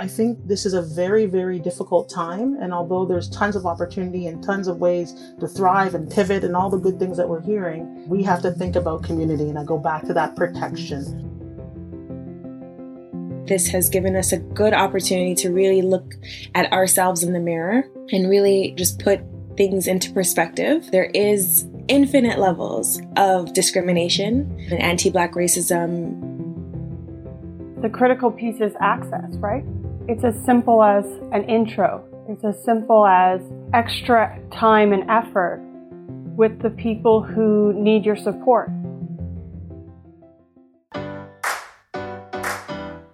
I think this is a very, very difficult time. And although there's tons of opportunity and tons of ways to thrive and pivot and all the good things that we're hearing, we have to think about community. And I go back to that protection. This has given us a good opportunity to really look at ourselves in the mirror and really just put things into perspective. There is infinite levels of discrimination and anti-Black racism. The critical piece is access, right? It's as simple as an intro. It's as simple as extra time and effort with the people who need your support.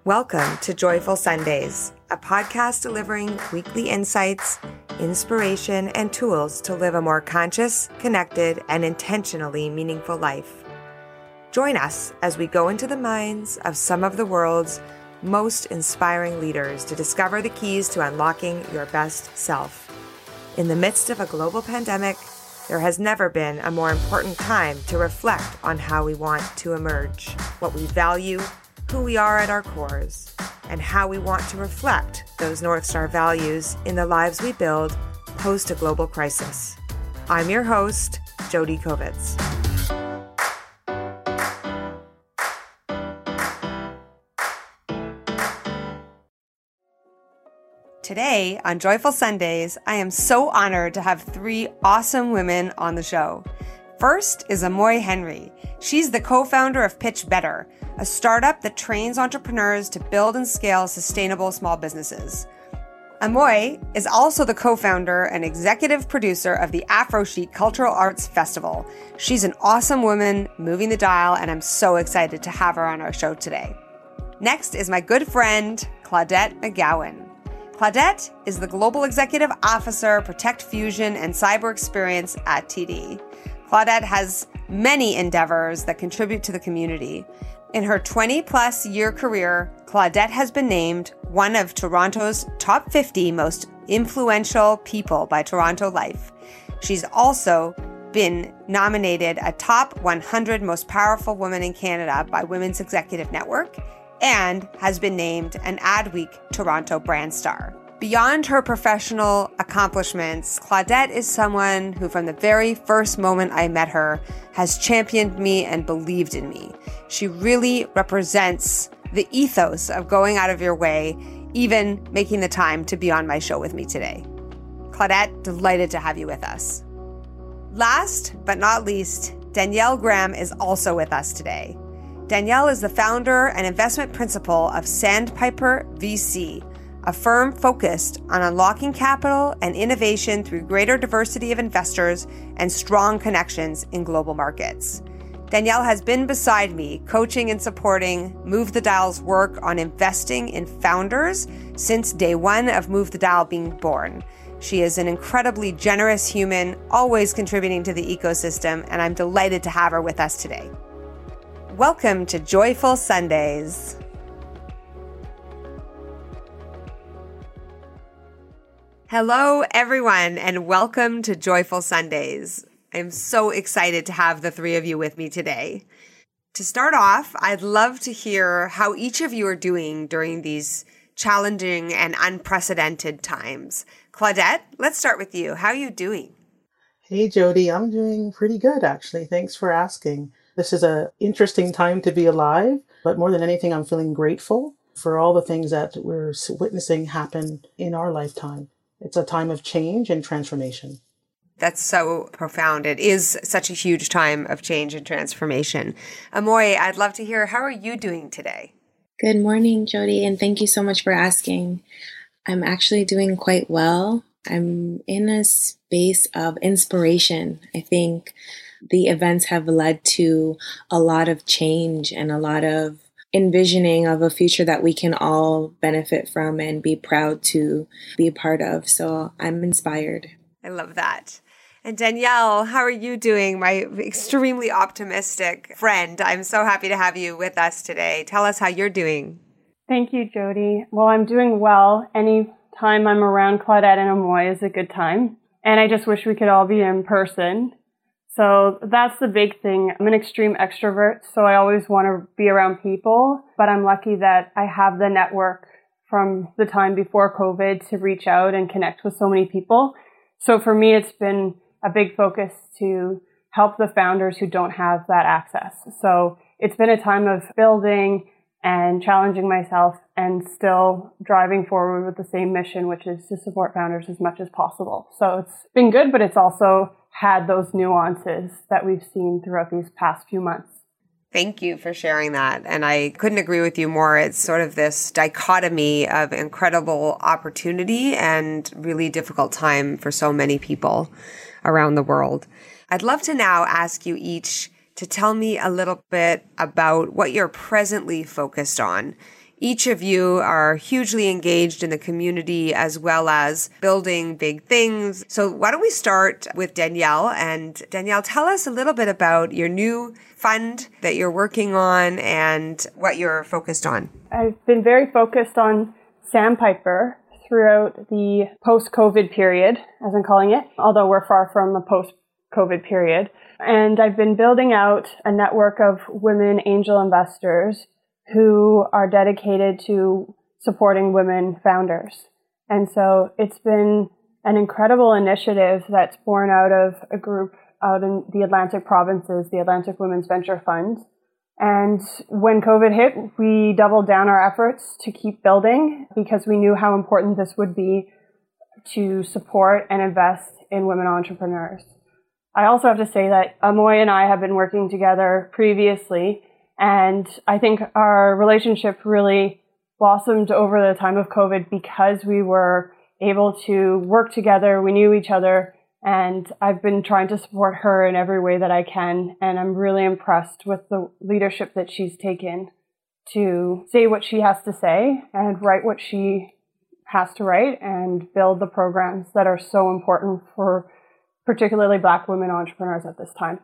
Welcome to Joyful Sundays, a podcast delivering weekly insights, inspiration, and tools to live a more conscious, connected, and intentionally meaningful life. Join us as we go into the minds of some of the world's most inspiring leaders to discover the keys to unlocking your best self. In the midst of a global pandemic, there has never been a more important time to reflect on how we want to emerge, what we value, who we are at our cores, and how we want to reflect those North Star values in the lives we build post a global crisis. I'm your host, Jody Kovitz. Today on Joyful Sundays, I am so honored to have three awesome women on the show. First is Amoy Henry. She's the co-founder of Pitch Better, a startup that trains entrepreneurs to build and scale sustainable small businesses. Amoy is also the co-founder and executive producer of the AfroSheet Cultural Arts Festival. She's an awesome woman moving the dial, and I'm so excited to have her on our show today. Next is my good friend, Claudette McGowan. Claudette is the Global Executive Officer, Protect Fusion and Cyber Experience at TD. Claudette has many endeavors that contribute to the community. In her 20-plus year career, Claudette has been named one of Toronto's top 50 most influential people by Toronto Life. She's also been nominated a top 100 most powerful women in Canada by Women's Executive Network and has been named an Adweek Toronto brand star. Beyond her professional accomplishments, Claudette is someone who, from the very first moment I met her, has championed me and believed in me. She really represents the ethos of going out of your way, even making the time to be on my show with me today. Claudette, delighted to have you with us. Last but not least, Danielle Graham is also with us today. Danielle is the founder and investment principal of Sandpiper VC, a firm focused on unlocking capital and innovation through greater diversity of investors and strong connections in global markets. Danielle has been beside me, coaching and supporting Move the Dial's work on investing in founders since day one of Move the Dial being born. She is an incredibly generous human, always contributing to the ecosystem, and I'm delighted to have her with us today. Welcome to Joyful Sundays. Hello, everyone, and welcome to Joyful Sundays. I'm so excited to have the three of you with me today. To start off, I'd love to hear how each of you are doing during these challenging and unprecedented times. Claudette, let's start with you. How are you doing? Hey, Jody. I'm doing pretty good, actually. Thanks for asking. This is an interesting time to be alive, but more than anything, I'm feeling grateful for all the things that we're witnessing happen in our lifetime. It's a time of change and transformation. That's so profound. It is such a huge time of change and transformation. Amoy, I'd love to hear, how are you doing today? Good morning, Jody, and thank you so much for asking. I'm actually doing quite well. I'm in a space of inspiration. I think the events have led to a lot of change and a lot of envisioning of a future that we can all benefit from and be proud to be a part of. So I'm inspired. I love that. And Danielle, how are you doing? My extremely optimistic friend. I'm so happy to have you with us today. Tell us how you're doing. Thank you, Jody. Well, I'm doing well. Any time I'm around Claudette and Amoy is a good time. And I just wish we could all be in person. So that's the big thing. I'm an extreme extrovert, so I always want to be around people, but I'm lucky that I have the network from the time before COVID to reach out and connect with so many people. So for me, it's been a big focus to help the founders who don't have that access. So it's been a time of building and challenging myself and still driving forward with the same mission, which is to support founders as much as possible. So it's been good, but it's also had those nuances that we've seen throughout these past few months. Thank you for sharing that. And I couldn't agree with you more. It's sort of this dichotomy of incredible opportunity and really difficult time for so many people around the world. I'd love to now ask you each to tell me a little bit about what you're presently focused on. Each of you are hugely engaged in the community as well as building big things. So why don't we start with Danielle? And Danielle, tell us a little bit about your new fund that you're working on and what you're focused on. I've been very focused on Sandpiper throughout the post-COVID period, as I'm calling it, although we're far from a post-COVID period. And I've been building out a network of women angel investors who are dedicated to supporting women founders. And so it's been an incredible initiative that's born out of a group out in the Atlantic provinces, the Atlantic Women's Venture Fund. And when COVID hit, we doubled down our efforts to keep building because we knew how important this would be to support and invest in women entrepreneurs. I also have to say that Amoy and I have been working together previously, and I think our relationship really blossomed over the time of COVID because we were able to work together. We knew each other, and I've been trying to support her in every way that I can. And I'm really impressed with the leadership that she's taken to say what she has to say and write what she has to write and build the programs that are so important for particularly Black women entrepreneurs at this time.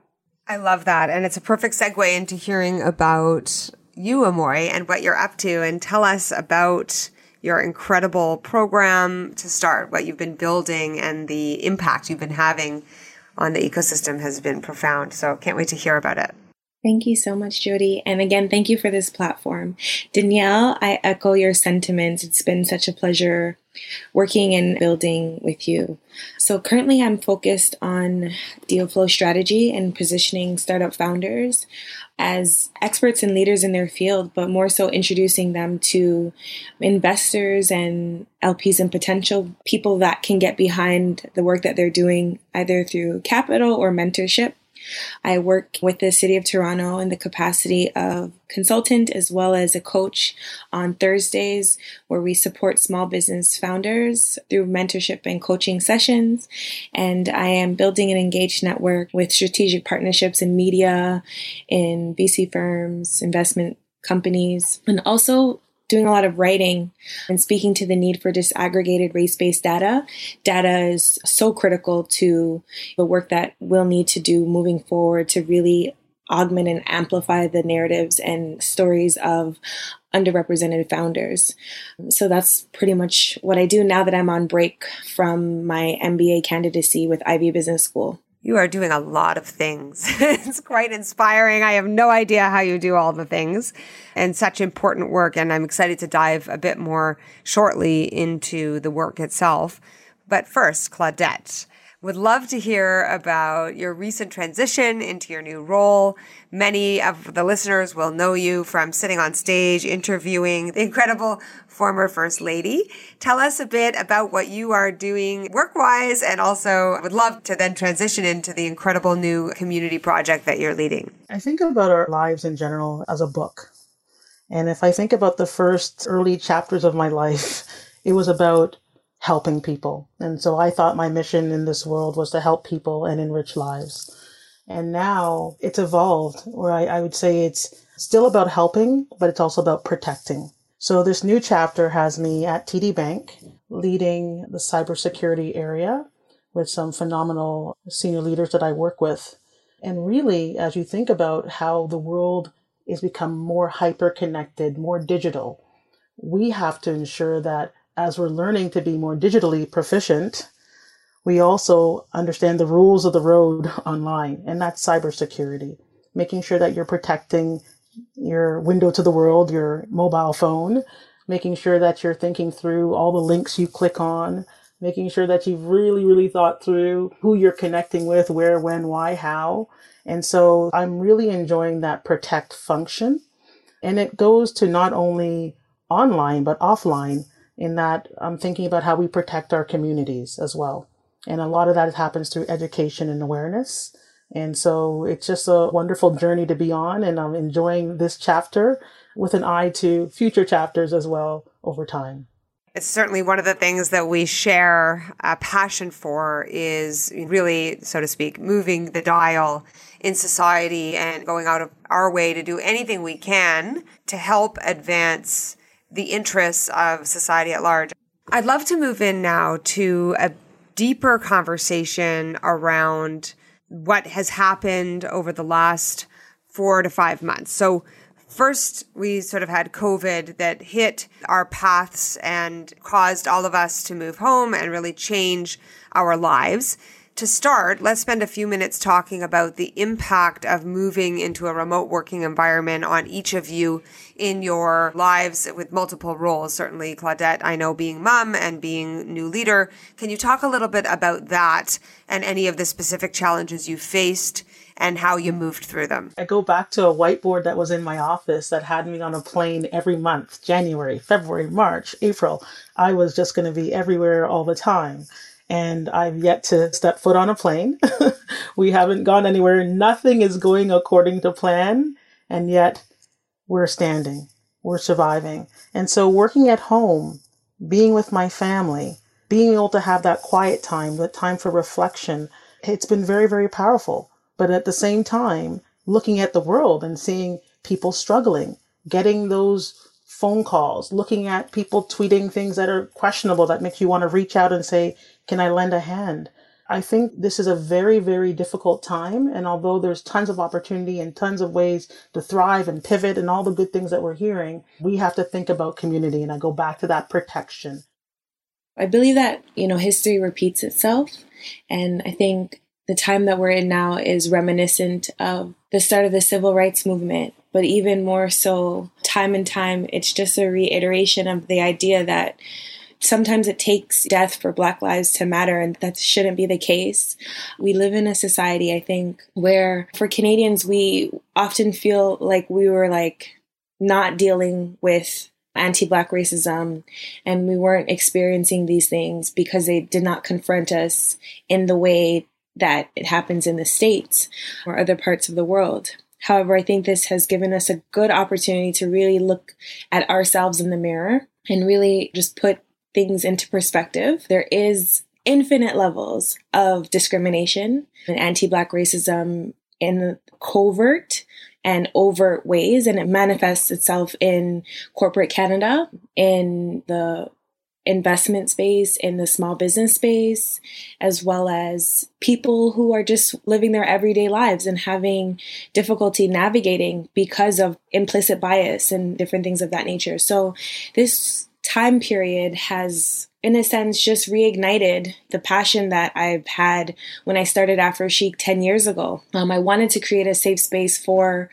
I love that. And it's a perfect segue into hearing about you, Amoy, and what you're up to. And tell us about your incredible program to start, what you've been building, and the impact you've been having on the ecosystem has been profound. So can't wait to hear about it. Thank you so much, Jody. And again, thank you for this platform. Danielle, I echo your sentiments. It's been such a pleasure working and building with you. So currently I'm focused on deal flow strategy and positioning startup founders as experts and leaders in their field, but more so introducing them to investors and LPs and potential people that can get behind the work that they're doing either through capital or mentorship. I work with the City of Toronto in the capacity of consultant as well as a coach on Thursdays, where we support small business founders through mentorship and coaching sessions. And I am building an engaged network with strategic partnerships in media, in VC firms, investment companies, and also doing a lot of writing and speaking to the need for disaggregated race-based data. Data is so critical to the work that we'll need to do moving forward to really augment and amplify the narratives and stories of underrepresented founders. So that's pretty much what I do now that I'm on break from my MBA candidacy with Ivy Business School. You are doing a lot of things. It's quite inspiring. I have no idea how you do all the things and such important work. And I'm excited to dive a bit more shortly into the work itself. But first, Claudette, would love to hear about your recent transition into your new role. Many of the listeners will know you from sitting on stage, interviewing the incredible former First Lady. Tell us a bit about what you are doing work-wise, and also would love to then transition into the incredible new community project that you're leading. I think about our lives in general as a book. And if I think about the first early chapters of my life, it was about helping people. And so I thought my mission in this world was to help people and enrich lives. And now it's evolved, where I would say it's still about helping, but it's also about protecting. So this new chapter has me at TD Bank leading the cybersecurity area with some phenomenal senior leaders that I work with. And really, as you think about how the world has become more hyper-connected, more digital, we have to ensure that as we're learning to be more digitally proficient, we also understand the rules of the road online, and that's cybersecurity, making sure that you're protecting your window to the world, your mobile phone, making sure that you're thinking through all the links you click on, making sure that you've really, really thought through who you're connecting with, where, when, why, how. And so I'm really enjoying that protect function. And it goes to not only online, but offline, in that I'm thinking about how we protect our communities as well. And a lot of that happens through education and awareness. And so it's just a wonderful journey to be on. And I'm enjoying this chapter with an eye to future chapters as well over time. It's certainly one of the things that we share a passion for is really, so to speak, moving the dial in society and going out of our way to do anything we can to help advance the interests of society at large. I'd love to move in now to a deeper conversation around what has happened over the last 4 to 5 months. So first, we sort of had COVID that hit our paths and caused all of us to move home and really change our lives. To start, let's spend a few minutes talking about the impact of moving into a remote working environment on each of you in your lives with multiple roles. Certainly, Claudette, I know, being mom and being new leader. Can you talk a little bit about that and any of the specific challenges you faced and how you moved through them? I go back to a whiteboard that was in my office that had me on a plane every month, January, February, March, April. I was just going to be everywhere all the time. And I've yet to step foot on a plane. We haven't gone anywhere. Nothing is going according to plan. And yet we're standing, we're surviving. And so working at home, being with my family, being able to have that quiet time, the time for reflection, it's been very, very powerful. But at the same time, looking at the world and seeing people struggling, getting those phone calls, looking at people tweeting things that are questionable that make you want to reach out and say, can I lend a hand? I think this is a very, very difficult time. And although there's tons of opportunity and tons of ways to thrive and pivot and all the good things that we're hearing, we have to think about community. And I go back to that protection. I believe that, history repeats itself. And I think the time that we're in now is reminiscent of the start of the civil rights movement, but even more so, time and time, it's just a reiteration of the idea that sometimes it takes death for Black lives to matter, and that shouldn't be the case. We live in a society, I think, where for Canadians, we often feel like we were not dealing with anti-Black racism, and we weren't experiencing these things because they did not confront us in the way that it happens in the States or other parts of the world. However, I think this has given us a good opportunity to really look at ourselves in the mirror and really just put things into perspective. There is infinite levels of discrimination and anti-Black racism in covert and overt ways, and it manifests itself in corporate Canada, in the investment space, in the small business space, as well as people who are just living their everyday lives and having difficulty navigating because of implicit bias and different things of that nature. So this time period has, in a sense, just reignited the passion that I've had when I started Afro Chic 10 years ago. I wanted to create a safe space for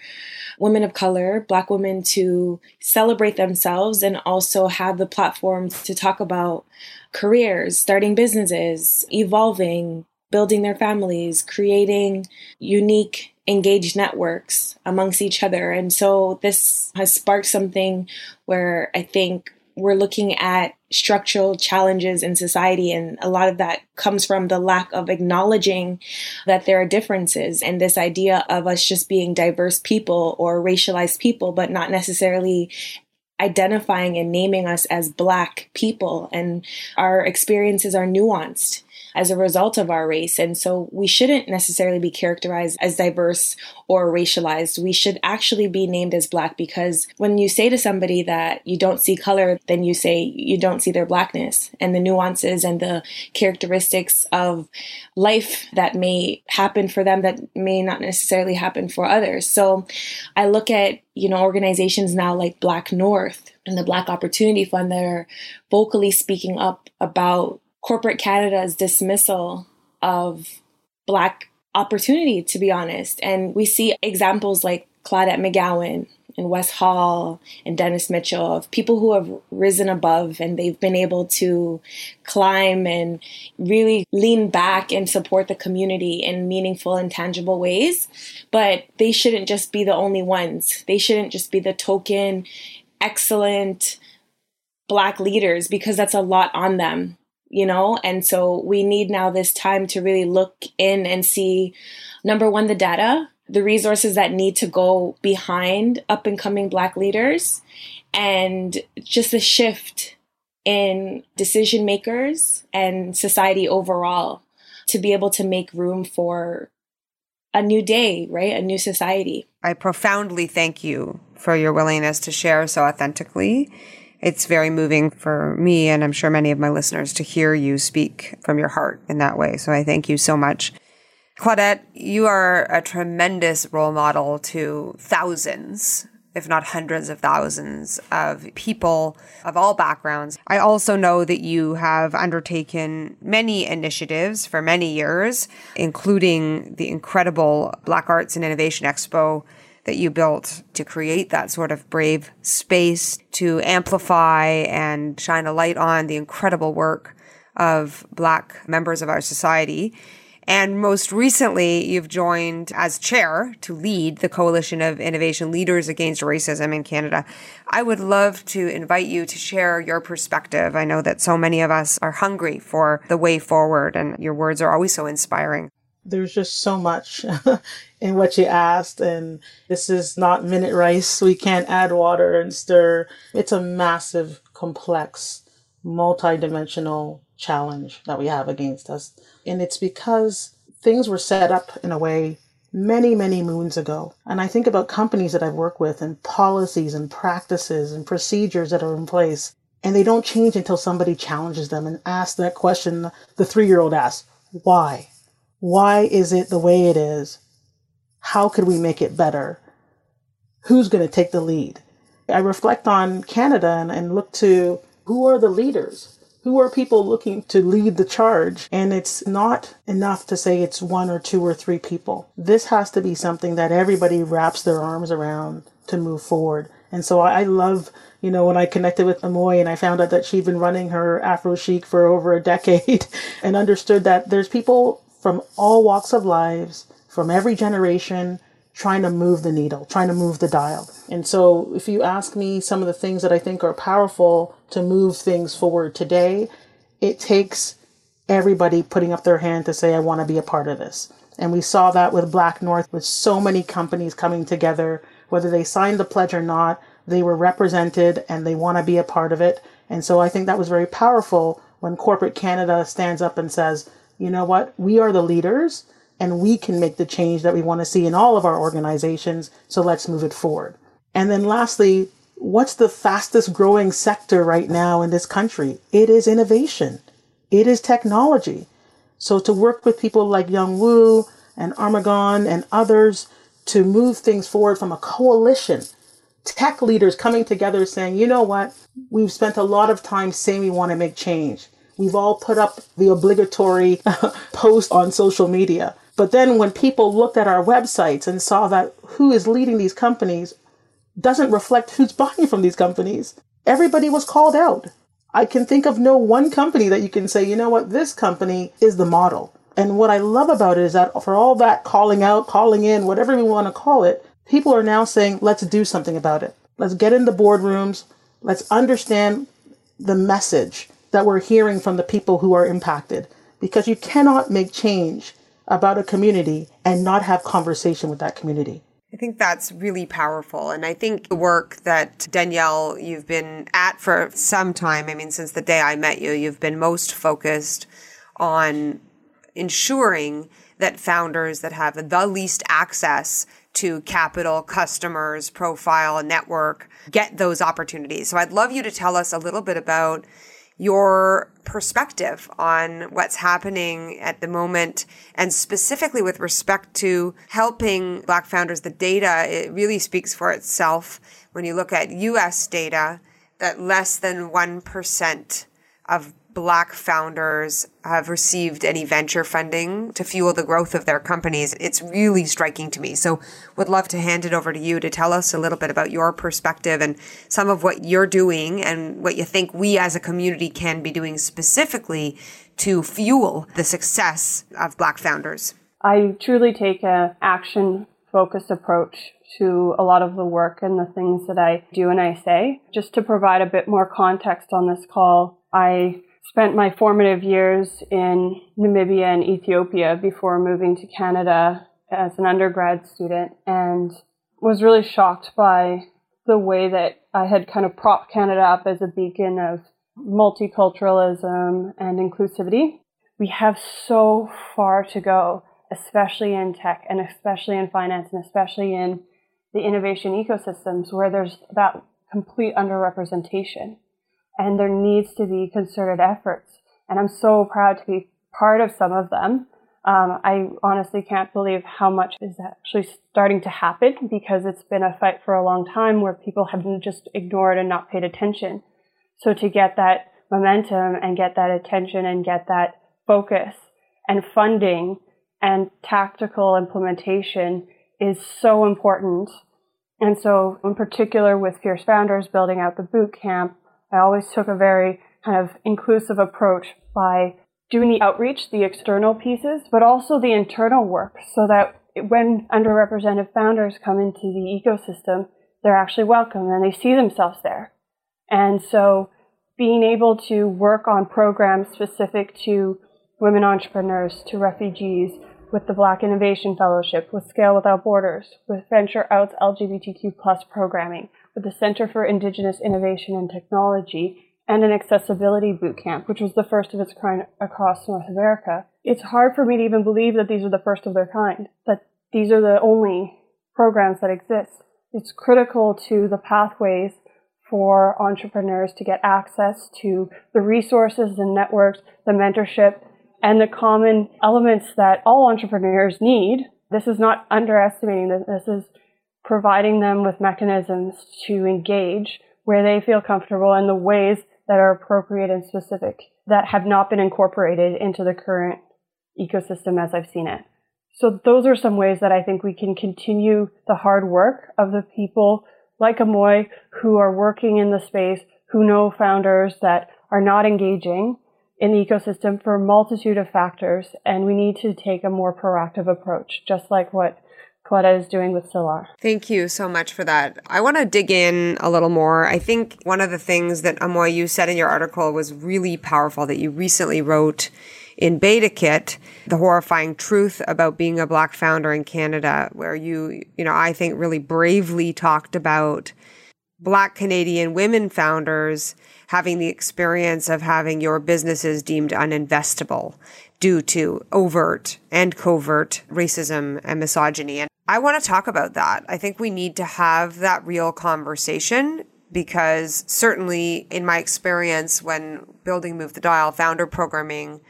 women of color, Black women, to celebrate themselves and also have the platform to talk about careers, starting businesses, evolving, building their families, creating unique, engaged networks amongst each other. And so this has sparked something where I think we're looking at structural challenges in society, and a lot of that comes from the lack of acknowledging that there are differences, and this idea of us just being diverse people or racialized people, but not necessarily identifying and naming us as Black people. And our experiences are nuanced as a result of our race. And so we shouldn't necessarily be characterized as diverse or racialized. We should actually be named as Black, because when you say to somebody that you don't see color, then you say you don't see their Blackness and the nuances and the characteristics of life that may happen for them that may not necessarily happen for others. So I look at, organizations now like Black North and the Black Opportunity Fund that are vocally speaking up about corporate Canada's dismissal of Black opportunity, to be honest. And we see examples like Claudette McGowan and Wes Hall and Dennis Mitchell, of people who have risen above and they've been able to climb and really lean back and support the community in meaningful and tangible ways. But they shouldn't just be the only ones. They shouldn't just be the token, excellent Black leaders, because that's a lot on them, you know? And so we need now this time to really look in and see, number one, the data, the resources that need to go behind up and coming Black leaders, and just a shift in decision makers and society overall to be able to make room for a new day, right? A new society. I profoundly thank you for your willingness to share so authentically. It's very moving for me, and I'm sure many of my listeners, to hear you speak from your heart in that way. So I thank you so much. Claudette, you are a tremendous role model to thousands, if not hundreds of thousands, of people of all backgrounds. I also know that you have undertaken many initiatives for many years, including the incredible Black Arts and Innovation Expo that you built to create that sort of brave space to amplify and shine a light on the incredible work of Black members of our society. And most recently, you've joined as chair to lead the Coalition of Innovation Leaders Against Racism in Canada. I would love to invite you to share your perspective. I know that so many of us are hungry for the way forward, and your words are always so inspiring. There's just so much in what you asked, and this is not minute rice. We can't add water and stir. It's a massive, complex, multidimensional challenge that we have against us. And it's because things were set up in a way many, many moons ago. And I think about companies that I've worked with and policies and practices and procedures that are in place, and they don't change until somebody challenges them and asks that question the 3-year-old asks, why? Why is it the way it is? How could we make it better? Who's going to take the lead? I reflect on Canada and look to who are the leaders? Who are people looking to lead the charge? And it's not enough to say it's 1 or 2 or 3 people. This has to be something that everybody wraps their arms around to move forward. And so I love, you know, when I connected with Amoy and I found out that she'd been running her Afro Chic for over a decade and understood that there's people from all walks of lives, from every generation, trying to move the needle, trying to move the dial. And so if you ask me some of the things that I think are powerful to move things forward today, it takes everybody putting up their hand to say, I want to be a part of this. And we saw that with Black North, with so many companies coming together, whether they signed the pledge or not, they were represented and they want to be a part of it. And so I think that was very powerful when corporate Canada stands up and says, you know what, we are the leaders and we can make the change that we want to see in all of our organizations. So let's move it forward. And then lastly, what's the fastest growing sector right now in this country? It is innovation. It is technology. So to work with people like Young Woo and Armagon and others to move things forward from a coalition, tech leaders coming together saying, you know what, we've spent a lot of time saying we want to make change. We've all put up the obligatory post on social media. But then when people looked at our websites and saw that who is leading these companies doesn't reflect who's buying from these companies, everybody was called out. I can think of no one company that you can say, you know what, this company is the model. And what I love about it is that for all that calling out, calling in, whatever we want to call it, people are now saying, let's do something about it. Let's get in the boardrooms. Let's understand the message that we're hearing from the people who are impacted, because you cannot make change about a community and not have conversation with that community. I think that's really powerful. And I think the work that, Danielle, you've been at for some time, I mean, since the day I met you, you've been most focused on ensuring that founders that have the least access to capital, customers, profile, network, get those opportunities. So I'd love you to tell us a little bit about your perspective on what's happening at the moment, and specifically with respect to helping Black founders. The data, it really speaks for itself. When you look at U.S. data, that less than 1% of Black founders have received any venture funding to fuel the growth of their companies. It's really striking to me. So would love to hand it over to you to tell us a little bit about your perspective and some of what you're doing and what you think we as a community can be doing specifically to fuel the success of Black founders. I truly take an action-focused approach to a lot of the work and the things that I do and I say. Just to provide a bit more context on this call, I spent my formative years in Namibia and Ethiopia before moving to Canada as an undergrad student, and was really shocked by the way that I had kind of propped Canada up as a beacon of multiculturalism and inclusivity. We have so far to go, especially in tech and especially in finance and especially in the innovation ecosystems where there's that complete underrepresentation. And there needs to be concerted efforts. And I'm so proud to be part of some of them. I honestly can't believe how much is actually starting to happen, because it's been a fight for a long time where people have just ignored and not paid attention. So to get that momentum and get that attention and get that focus and funding and tactical implementation is so important. And so in particular with Fierce Founders building out the boot camp, I always took a very kind of inclusive approach by doing the outreach, the external pieces, but also the internal work, so that when underrepresented founders come into the ecosystem, they're actually welcome and they see themselves there. And so being able to work on programs specific to women entrepreneurs, to refugees, with the Black Innovation Fellowship, with Scale Without Borders, with Venture Out's LGBTQ+ programming, with the Centre for Indigenous Innovation and Technology, and an accessibility bootcamp, which was the first of its kind across North America. It's hard for me to even believe that these are the first of their kind, that these are the only programs that exist. It's critical to the pathways for entrepreneurs to get access to the resources and networks, the mentorship, and the common elements that all entrepreneurs need. This is not underestimating them. This is providing them with mechanisms to engage where they feel comfortable in the ways that are appropriate and specific that have not been incorporated into the current ecosystem as I've seen it. So those are some ways that I think we can continue the hard work of the people like Amoy who are working in the space, who know founders that are not engaging in the ecosystem for a multitude of factors, and we need to take a more proactive approach, just like what Claudette is doing with Solar. Thank you so much for that. I want to dig in a little more. I think one of the things that, Amoy, you said in your article was really powerful that you recently wrote in BetaKit, The Horrifying Truth About Being a Black Founder in Canada, where you I think really bravely talked about Black Canadian women founders having the experience of having your businesses deemed uninvestable due to overt and covert racism and misogyny. And I want to talk about that. I think we need to have that real conversation, because certainly in my experience when building Move the Dial founder programming,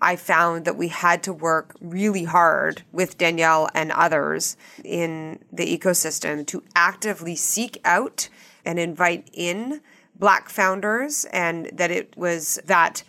I found that we had to work really hard with Danielle and others in the ecosystem to actively seek out and invite in Black founders, and that it was that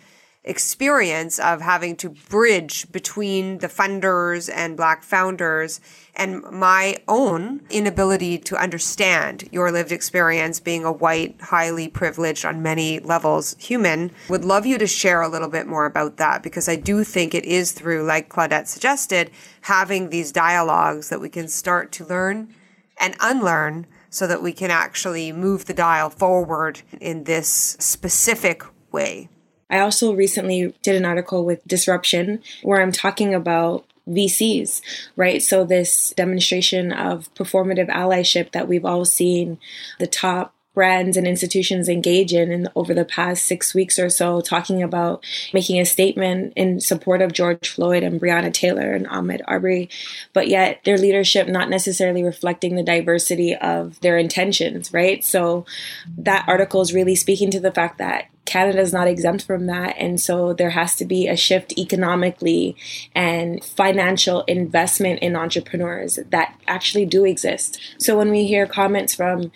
experience of having to bridge between the funders and Black founders and my own inability to understand your lived experience being a white, highly privileged on many levels human. Would love you to share a little bit more about that, because I do think it is through, like Claudette suggested, having these dialogues that we can start to learn and unlearn so that we can actually move the dial forward in this specific way. I also recently did an article with Disruption where I'm talking about VCs, right? So this demonstration of performative allyship that we've all seen the top brands and institutions engage in over the past 6 weeks or so, talking about making a statement in support of George Floyd and Breonna Taylor and Ahmaud Arbery, but yet their leadership not necessarily reflecting the diversity of their intentions, right? So that article is really speaking to the fact that Canada is not exempt from that. And so there has to be a shift economically and financial investment in entrepreneurs that actually do exist. So when we hear comments from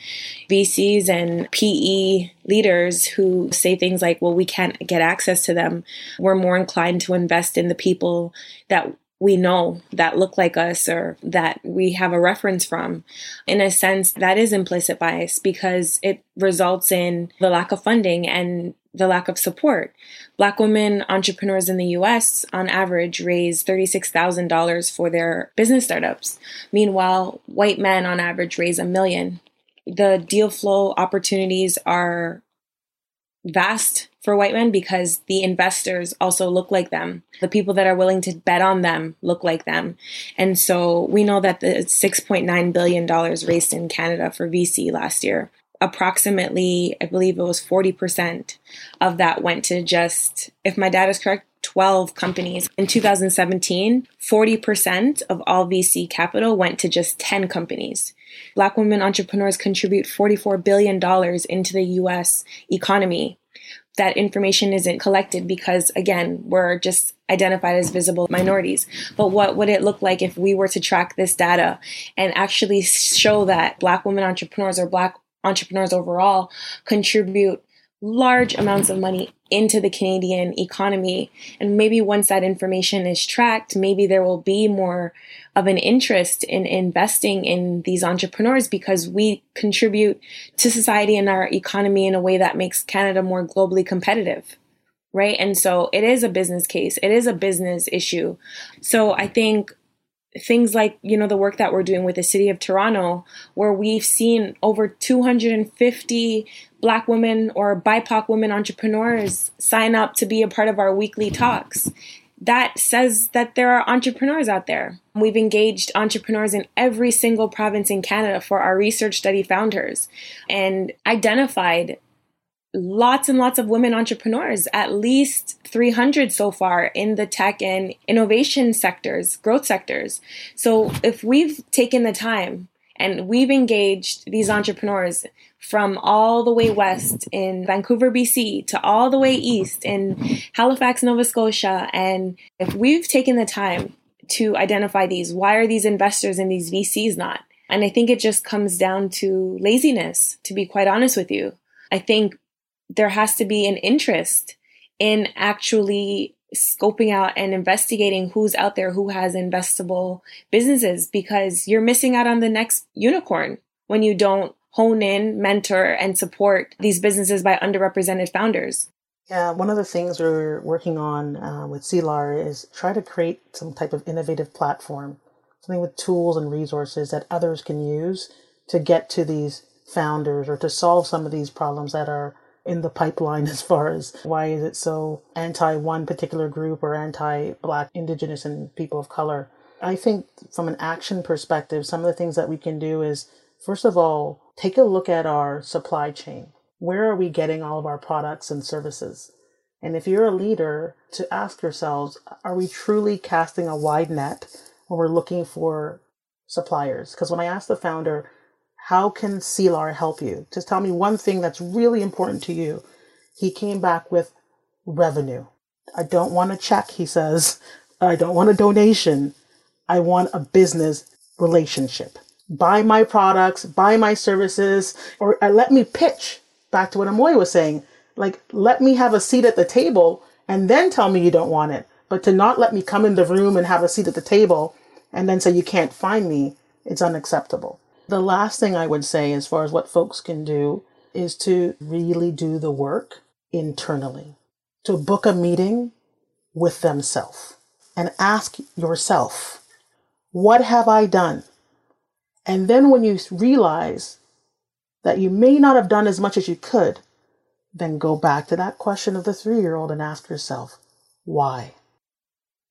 VCs and PE leaders who say things like, well, we can't get access to them, we're more inclined to invest in the people that we know that look like us or that we have a reference from. In a sense, that is implicit bias because it results in the lack of funding and the lack of support. Black women entrepreneurs in the U.S. on average raise $36,000 for their business startups. Meanwhile, white men on average raise $1 million. The deal flow opportunities are vast for white men because the investors also look like them. The people that are willing to bet on them look like them. And so we know that the $6.9 billion raised in Canada for VC last year, approximately, I believe it was 40% of that went to just, if my data is correct, 12 companies. In 2017, 40% of all VC capital went to just 10 companies. Black women entrepreneurs contribute $44 billion into the U.S. economy. That information isn't collected because, again, we're just identified as visible minorities. But what would it look like if we were to track this data and actually show that Black women entrepreneurs or Black entrepreneurs overall contribute large amounts of money into the Canadian economy? And maybe once that information is tracked, maybe there will be more of an interest in investing in these entrepreneurs because we contribute to society and our economy in a way that makes Canada more globally competitive, right? And so it is a business case. It is a business issue. So I think things like, you know, the work that we're doing with the City of Toronto, where we've seen over 250 Black women or BIPOC women entrepreneurs sign up to be a part of our weekly talks. That says that there are entrepreneurs out there. We've engaged entrepreneurs in every single province in Canada for our research study founders and identified lots and lots of women entrepreneurs, at least 300 so far in the tech and innovation sectors, growth sectors. So if we've taken the time and we've engaged these entrepreneurs from all the way west in Vancouver, BC, to all the way east in Halifax, Nova Scotia, and if we've taken the time to identify these, why are these investors and these VCs not? And I think it just comes down to laziness, to be quite honest with you. I think there has to be an interest in actually scoping out and investigating who's out there who has investable businesses, because you're missing out on the next unicorn when you don't hone in, mentor, and support these businesses by underrepresented founders. Yeah, one of the things we're working on with CLAR is try to create some type of innovative platform, something with tools and resources that others can use to get to these founders or to solve some of these problems that are in the pipeline as far as why is it so anti one particular group or anti Black, Indigenous, and people of color. I think from an action perspective, some of the things that we can do is, first of all, take a look at our supply chain. Where are we getting all of our products and services? And if you're a leader, to ask yourselves, are we truly casting a wide net when we're looking for suppliers? Because when I asked the founder, how can CLAR help you? Just tell me one thing that's really important to you. He came back with revenue. I don't want a check, he says. I don't want a donation. I want a business relationship. Buy my products, buy my services, or let me pitch. Back to what Amoy was saying. Like, let me have a seat at the table and then tell me you don't want it. But to not let me come in the room and have a seat at the table and then say you can't find me, it's unacceptable. The last thing I would say as far as what folks can do is to really do the work internally, to book a meeting with themselves and ask yourself, what have I done? And then when you realize that you may not have done as much as you could, then go back to that question of the 3-year-old and ask yourself, why?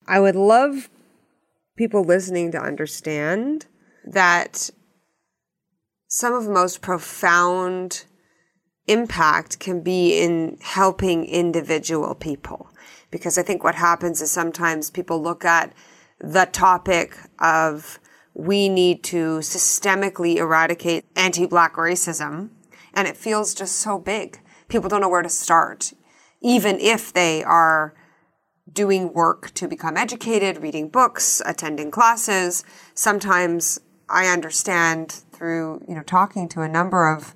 I would love people listening to understand that some of the most profound impact can be in helping individual people. Because I think what happens is sometimes people look at the topic of we need to systemically eradicate anti-Black racism, and it feels just so big. People don't know where to start. even if they are doing work to become educated, reading books, attending classes. Sometimes I understand through, talking to a number of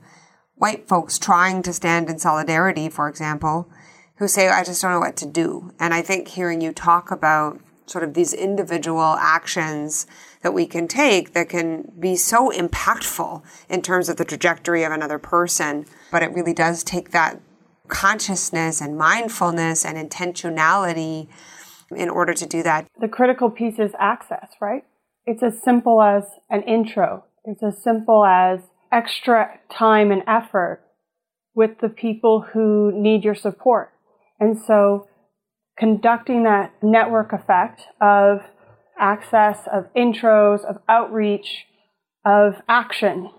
white folks trying to stand in solidarity, for example, who say, I just don't know what to do. And I think hearing you talk about sort of these individual actions that we can take that can be so impactful in terms of the trajectory of another person, but it really does take that consciousness and mindfulness and intentionality in order to do that. The critical piece is access, right? It's as simple as an intro. It's as simple as extra time and effort with the people who need your support. And so conducting that network effect of access, of intros, of outreach, of action.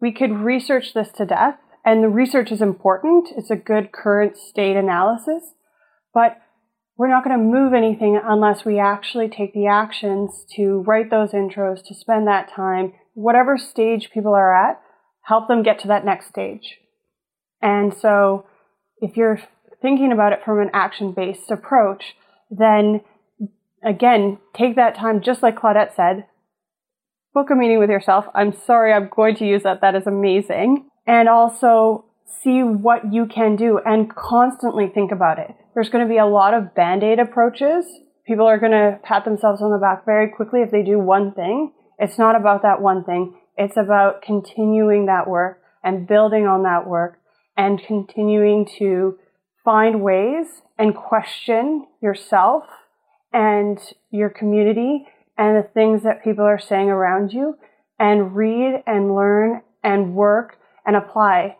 We could research this to death, and the research is important. It's a good current state analysis, but we're not going to move anything unless we actually take the actions to write those intros, to spend that time, whatever stage people are at, help them get to that next stage. And so if you're thinking about it from an action-based approach, then again, take that time, just like Claudette said, book a meeting with yourself. I'm sorry, I'm going to use that. That is amazing. And also see what you can do and constantly think about it. There's going to be a lot of band-aid approaches. People are going to pat themselves on the back very quickly if they do one thing. It's not about that one thing. It's about continuing that work and building on that work and continuing to find ways and question yourself and your community and the things that people are saying around you, and read and learn and work and apply.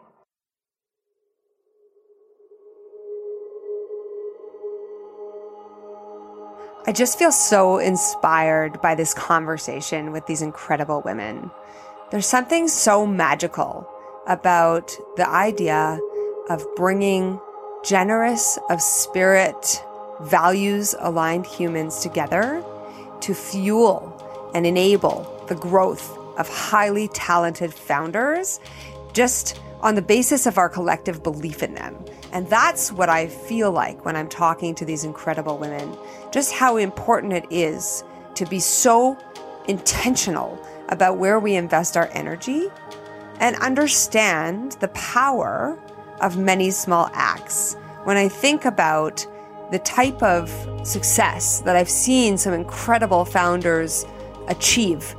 I just feel so inspired by this conversation with these incredible women. There's something so magical about the idea of bringing generous of spirit, values-aligned humans together to fuel and enable the growth of highly talented founders just on the basis of our collective belief in them. And that's what I feel like when I'm talking to these incredible women, just how important it is to be so intentional about where we invest our energy and understand the power of many small acts. When I think about the type of success that I've seen some incredible founders achieve,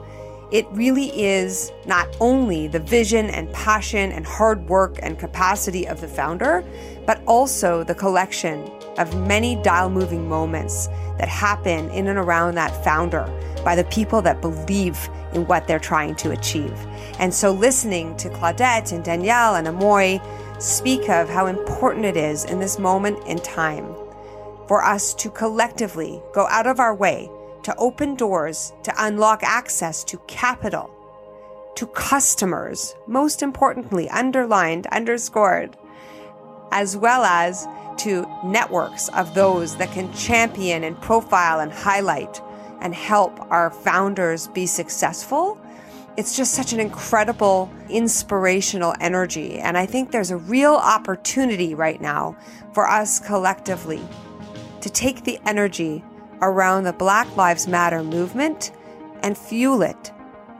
it really is not only the vision and passion and hard work and capacity of the founder, but also the collection of many dial-moving moments that happen in and around that founder by the people that believe in what they're trying to achieve. And so listening to Claudette and Danielle and Amoy speak of how important it is in this moment in time for us to collectively go out of our way to open doors, to unlock access to capital, to customers, most importantly, underscored, as well as to networks of those that can champion and profile and highlight and help our founders be successful. It's just such an incredible, inspirational energy. And I think there's a real opportunity right now for us collectively to take the energy around the Black Lives Matter movement and fuel it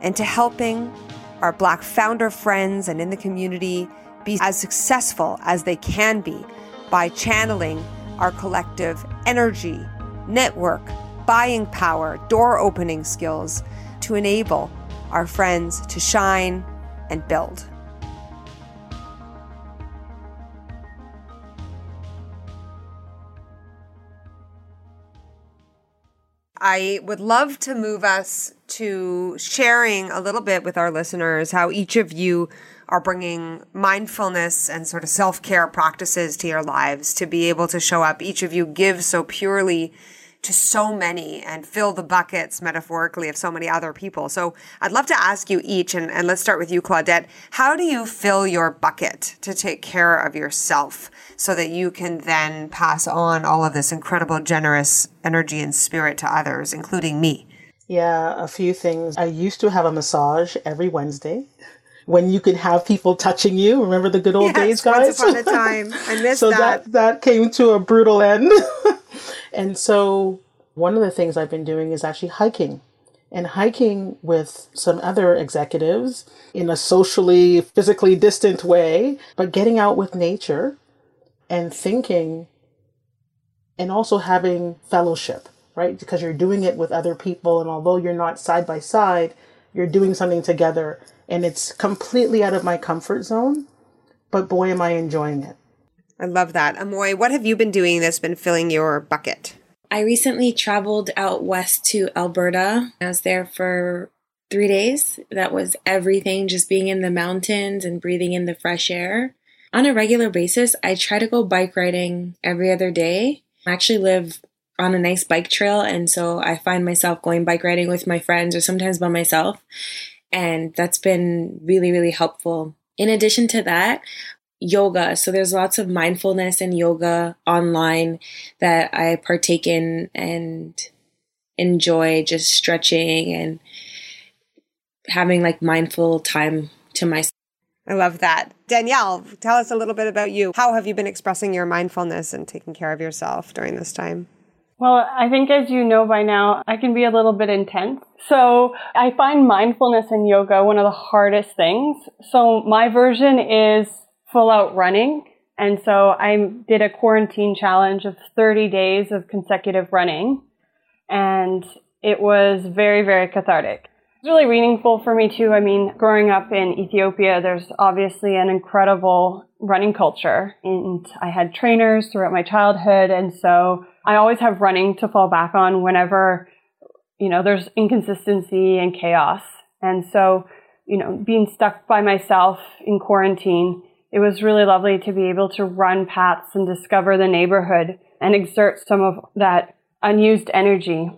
into helping our Black founder friends and in the community be as successful as they can be by channeling our collective energy, network, buying power, door opening skills to enable our friends to shine and build. I would love to move us to sharing a little bit with our listeners how each of you are bringing mindfulness and sort of self-care practices to your lives to be able to show up. Each of you give so purely to so many and fill the buckets metaphorically of so many other people. So I'd love to ask you each, and let's start with you, Claudette, how do you fill your bucket to take care of yourself so that you can then pass on all of this incredible, generous energy and spirit to others, including me? Yeah, a few things. I used to have a massage every Wednesday. when you could have people touching you. Remember the good old days, guys? Once upon a time. I missed so that. So that came to a brutal end. And so one of the things I've been doing is actually hiking. And hiking with some other executives in a socially, physically distant way, but getting out with nature and thinking and also having fellowship, right? Because you're doing it with other people. And although you're not side by side, you're doing something together. And it's completely out of my comfort zone. But boy, am I enjoying it. I love that. Amoy, what have you been doing that's been filling your bucket? I recently traveled out west to Alberta. I was there for 3 days. That was everything, just being in the mountains and breathing in the fresh air. On a regular basis, I try to go bike riding every other day. I actually live on a nice bike trail, and so I find myself going bike riding with my friends or sometimes by myself, and that's been really, really helpful. In addition to that, yoga. So there's lots of mindfulness and yoga online that I partake in and enjoy, just stretching and having like mindful time to myself. I love that. Danielle, tell us a little bit about you. How have you been expressing your mindfulness and taking care of yourself during this time? Well, I think as you know by now, I can be a little bit intense. So I find mindfulness and yoga one of the hardest things. So my version is full out running. And so I did a quarantine challenge of 30 days of consecutive running. And it was very, very cathartic. It's really meaningful for me too. I mean, growing up in Ethiopia, there's obviously an incredible running culture. And I had trainers throughout my childhood. And so I always have running to fall back on whenever, you know, there's inconsistency and chaos. And so, you know, being stuck by myself in quarantine, it was really lovely to be able to run paths and discover the neighborhood and exert some of that unused energy.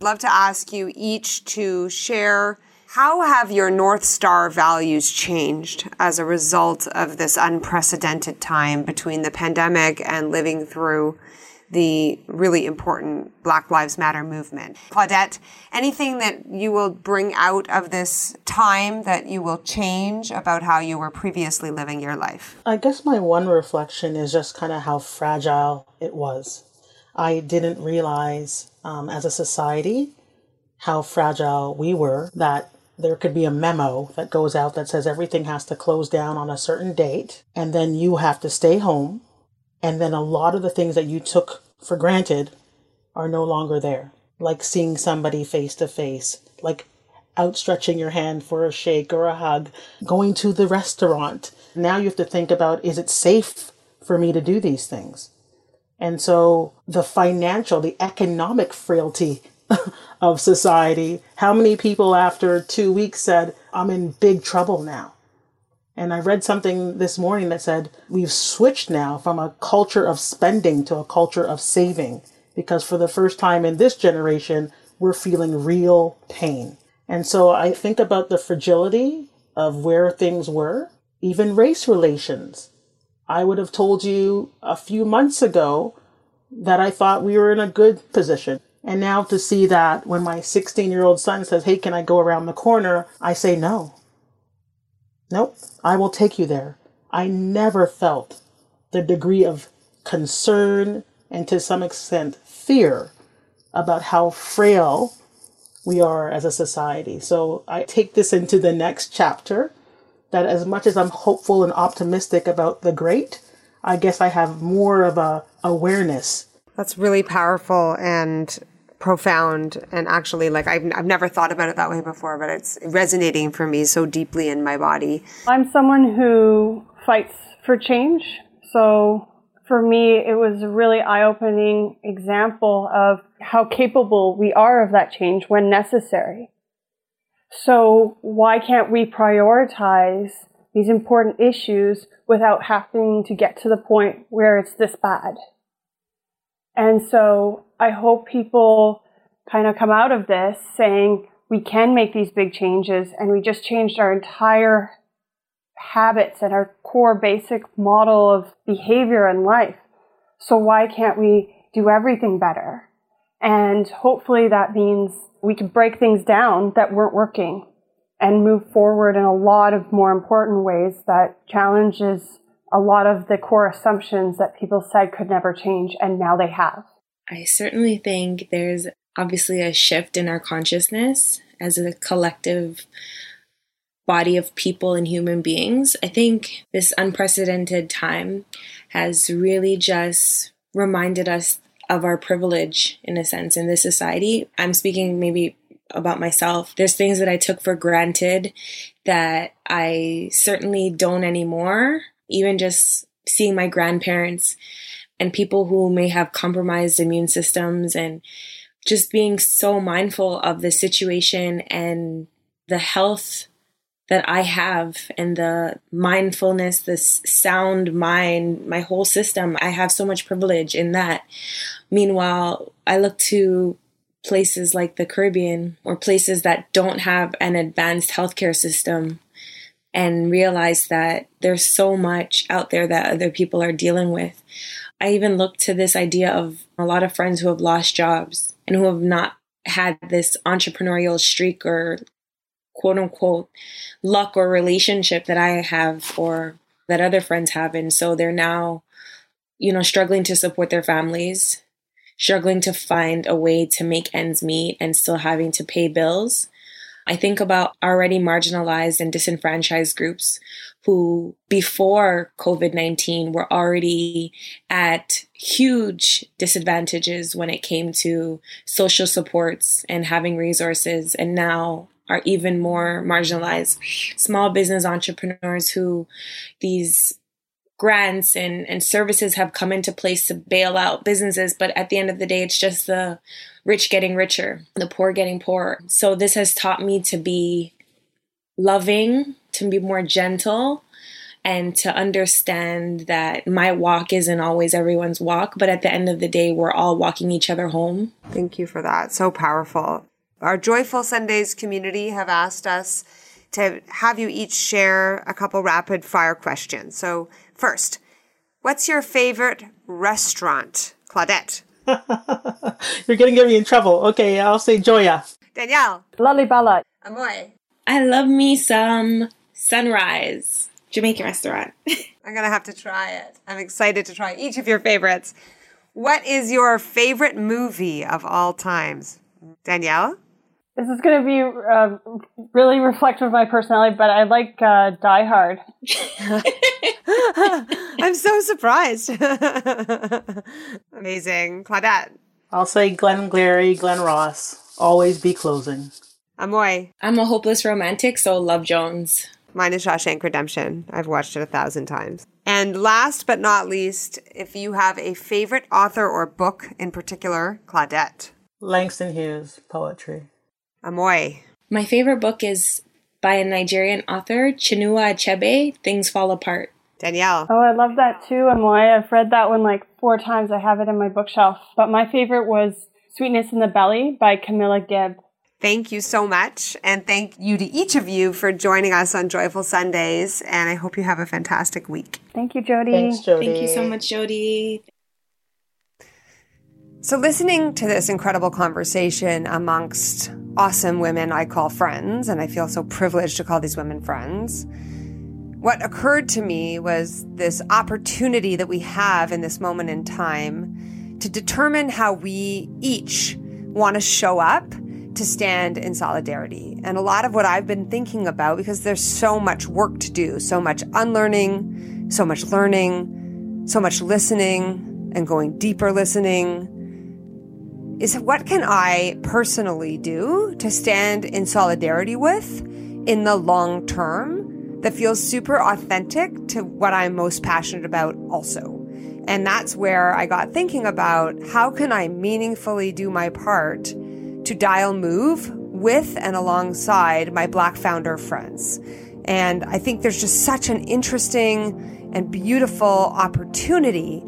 I'd love to ask you each to share, how have your North Star values changed as a result of this unprecedented time between the pandemic and living through the really important Black Lives Matter movement? Claudette, anything that you will bring out of this time that you will change about how you were previously living your life? I guess my one reflection is just kind of how fragile it was. I didn't realize as a society how fragile we were, that there could be a memo that goes out that says everything has to close down on a certain date, and then you have to stay home. And then a lot of the things that you took for granted are no longer there, like seeing somebody face to face, like outstretching your hand for a shake or a hug, going to the restaurant. Now you have to think about, is it safe for me to do these things? And so the financial, the economic frailty of society, how many people after 2 weeks said, I'm in big trouble now? And I read something this morning that said, we've switched now from a culture of spending to a culture of saving, because for the first time in this generation, we're feeling real pain. And so I think about the fragility of where things were, even race relations. I would have told you a few months ago that I thought we were in a good position. And now to see that when my 16-year-old son says, hey, can I go around the corner? I say, no. Nope, I will take you there. I never felt the degree of concern and to some extent fear about how frail we are as a society. So I take this into the next chapter, that as much as I'm hopeful and optimistic about the great, I guess I have more of an awareness. That's really powerful and profound, and actually, like, I've never thought about it that way before, but it's resonating for me so deeply in my body. I'm someone who fights for change. So for me, it was a really eye-opening example of how capable we are of that change when necessary. So why can't we prioritize these important issues without having to get to the point where it's this bad? And so I hope people kind of come out of this saying, we can make these big changes, and we just changed our entire habits and our core basic model of behavior in life. So why can't we do everything better? And hopefully that means we can break things down that weren't working and move forward in a lot of more important ways that challenges a lot of the core assumptions that people said could never change, and now they have. I certainly think there's obviously a shift in our consciousness as a collective body of people and human beings. I think this unprecedented time has really just reminded us of our privilege, in a sense, in this society. I'm speaking maybe about myself. There's things that I took for granted that I certainly don't anymore. Even just seeing my grandparents and people who may have compromised immune systems, and just being so mindful of the situation and the health that I have and the mindfulness, this sound mind, my whole system. I have so much privilege in that. Meanwhile, I look to places like the Caribbean or places that don't have an advanced healthcare system and realize that there's so much out there that other people are dealing with. I even look to this idea of a lot of friends who have lost jobs and who have not had this entrepreneurial streak or quote unquote luck or relationship that I have or that other friends have. And so they're now, struggling to support their families, struggling to find a way to make ends meet and still having to pay bills. I think about already marginalized and disenfranchised groups who before COVID-19 were already at huge disadvantages when it came to social supports and having resources, and now are even more marginalized. Small business entrepreneurs who these grants and services have come into place to bail out businesses. But at the end of the day, it's just the rich getting richer, the poor getting poorer. So this has taught me to be loving, to be more gentle, and to understand that my walk isn't always everyone's walk. But at the end of the day, we're all walking each other home. Thank you for that. So powerful. Our Joyful Sundays community have asked us to have you each share a couple rapid fire questions. So first, what's your favorite restaurant? Claudette. You're going to get me in trouble. Okay, I'll say Joya. Danielle. Lolliballet. Amoy. I love me some Sunrise Jamaican restaurant. I'm going to have to try it. I'm excited to try each of your favorites. What is your favorite movie of all times? Danielle? This is going to be really reflective of my personality, but I like Die Hard. I'm so surprised. Amazing. Claudette? I'll say Glengarry, Glen Ross. Always be closing. Amoy? I'm a hopeless romantic, so Love Jones. Mine is Shawshank Redemption. I've watched it 1,000 times. And last but not least, if you have a favorite author or book in particular, Claudette? Langston Hughes' poetry. Amoy? My favorite book is by a Nigerian author, Chinua Achebe, Things Fall Apart. Danielle? Oh, I love that too, Amoy. I've read that one like 4 times. I have it in my bookshelf. But my favorite was Sweetness in the Belly by Camilla Gibb. Thank you so much. And thank you to each of you for joining us on Joyful Sundays. And I hope you have a fantastic week. Thank you, Jody. Thanks, Jody. Thank you so much, Jody. So listening to this incredible conversation amongst awesome women I call friends, and I feel so privileged to call these women friends, what occurred to me was this opportunity that we have in this moment in time to determine how we each want to show up to stand in solidarity. And a lot of what I've been thinking about, because there's so much work to do, so much unlearning, so much learning, so much listening and going deeper listening, is what can I personally do to stand in solidarity with in the long term that feels super authentic to what I'm most passionate about also. And that's where I got thinking about how can I meaningfully do my part to dial move with and alongside my Black founder friends. And I think there's just such an interesting and beautiful opportunity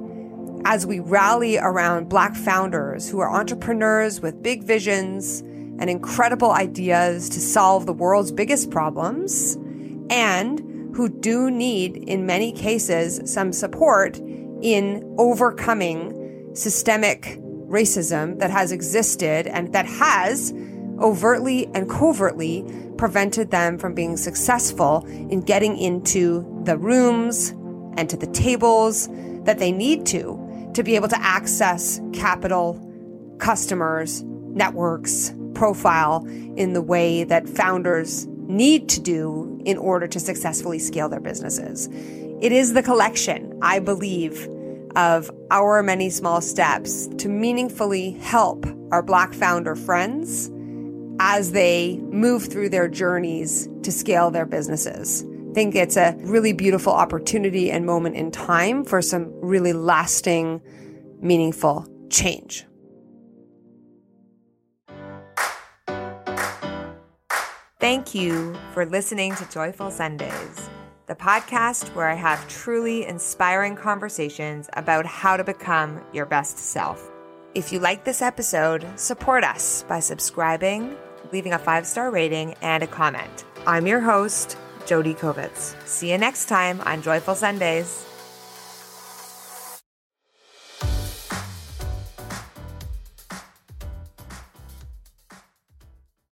as we rally around Black founders who are entrepreneurs with big visions and incredible ideas to solve the world's biggest problems, and who do need, in many cases, some support in overcoming systemic racism that has existed and that has overtly and covertly prevented them from being successful in getting into the rooms and to the tables that they need to be able to access capital, customers, networks, profile in the way that founders need to do in order to successfully scale their businesses. It is the collection, I believe, of our many small steps to meaningfully help our Black founder friends as they move through their journeys to scale their businesses. I think it's a really beautiful opportunity and moment in time for some really lasting, meaningful change. Thank you for listening to Joyful Sundays, the podcast where I have truly inspiring conversations about how to become your best self. If you like this episode, support us by subscribing, leaving a 5-star rating, and a comment. I'm your host, Jody Kovitz. See you next time on Joyful Sundays.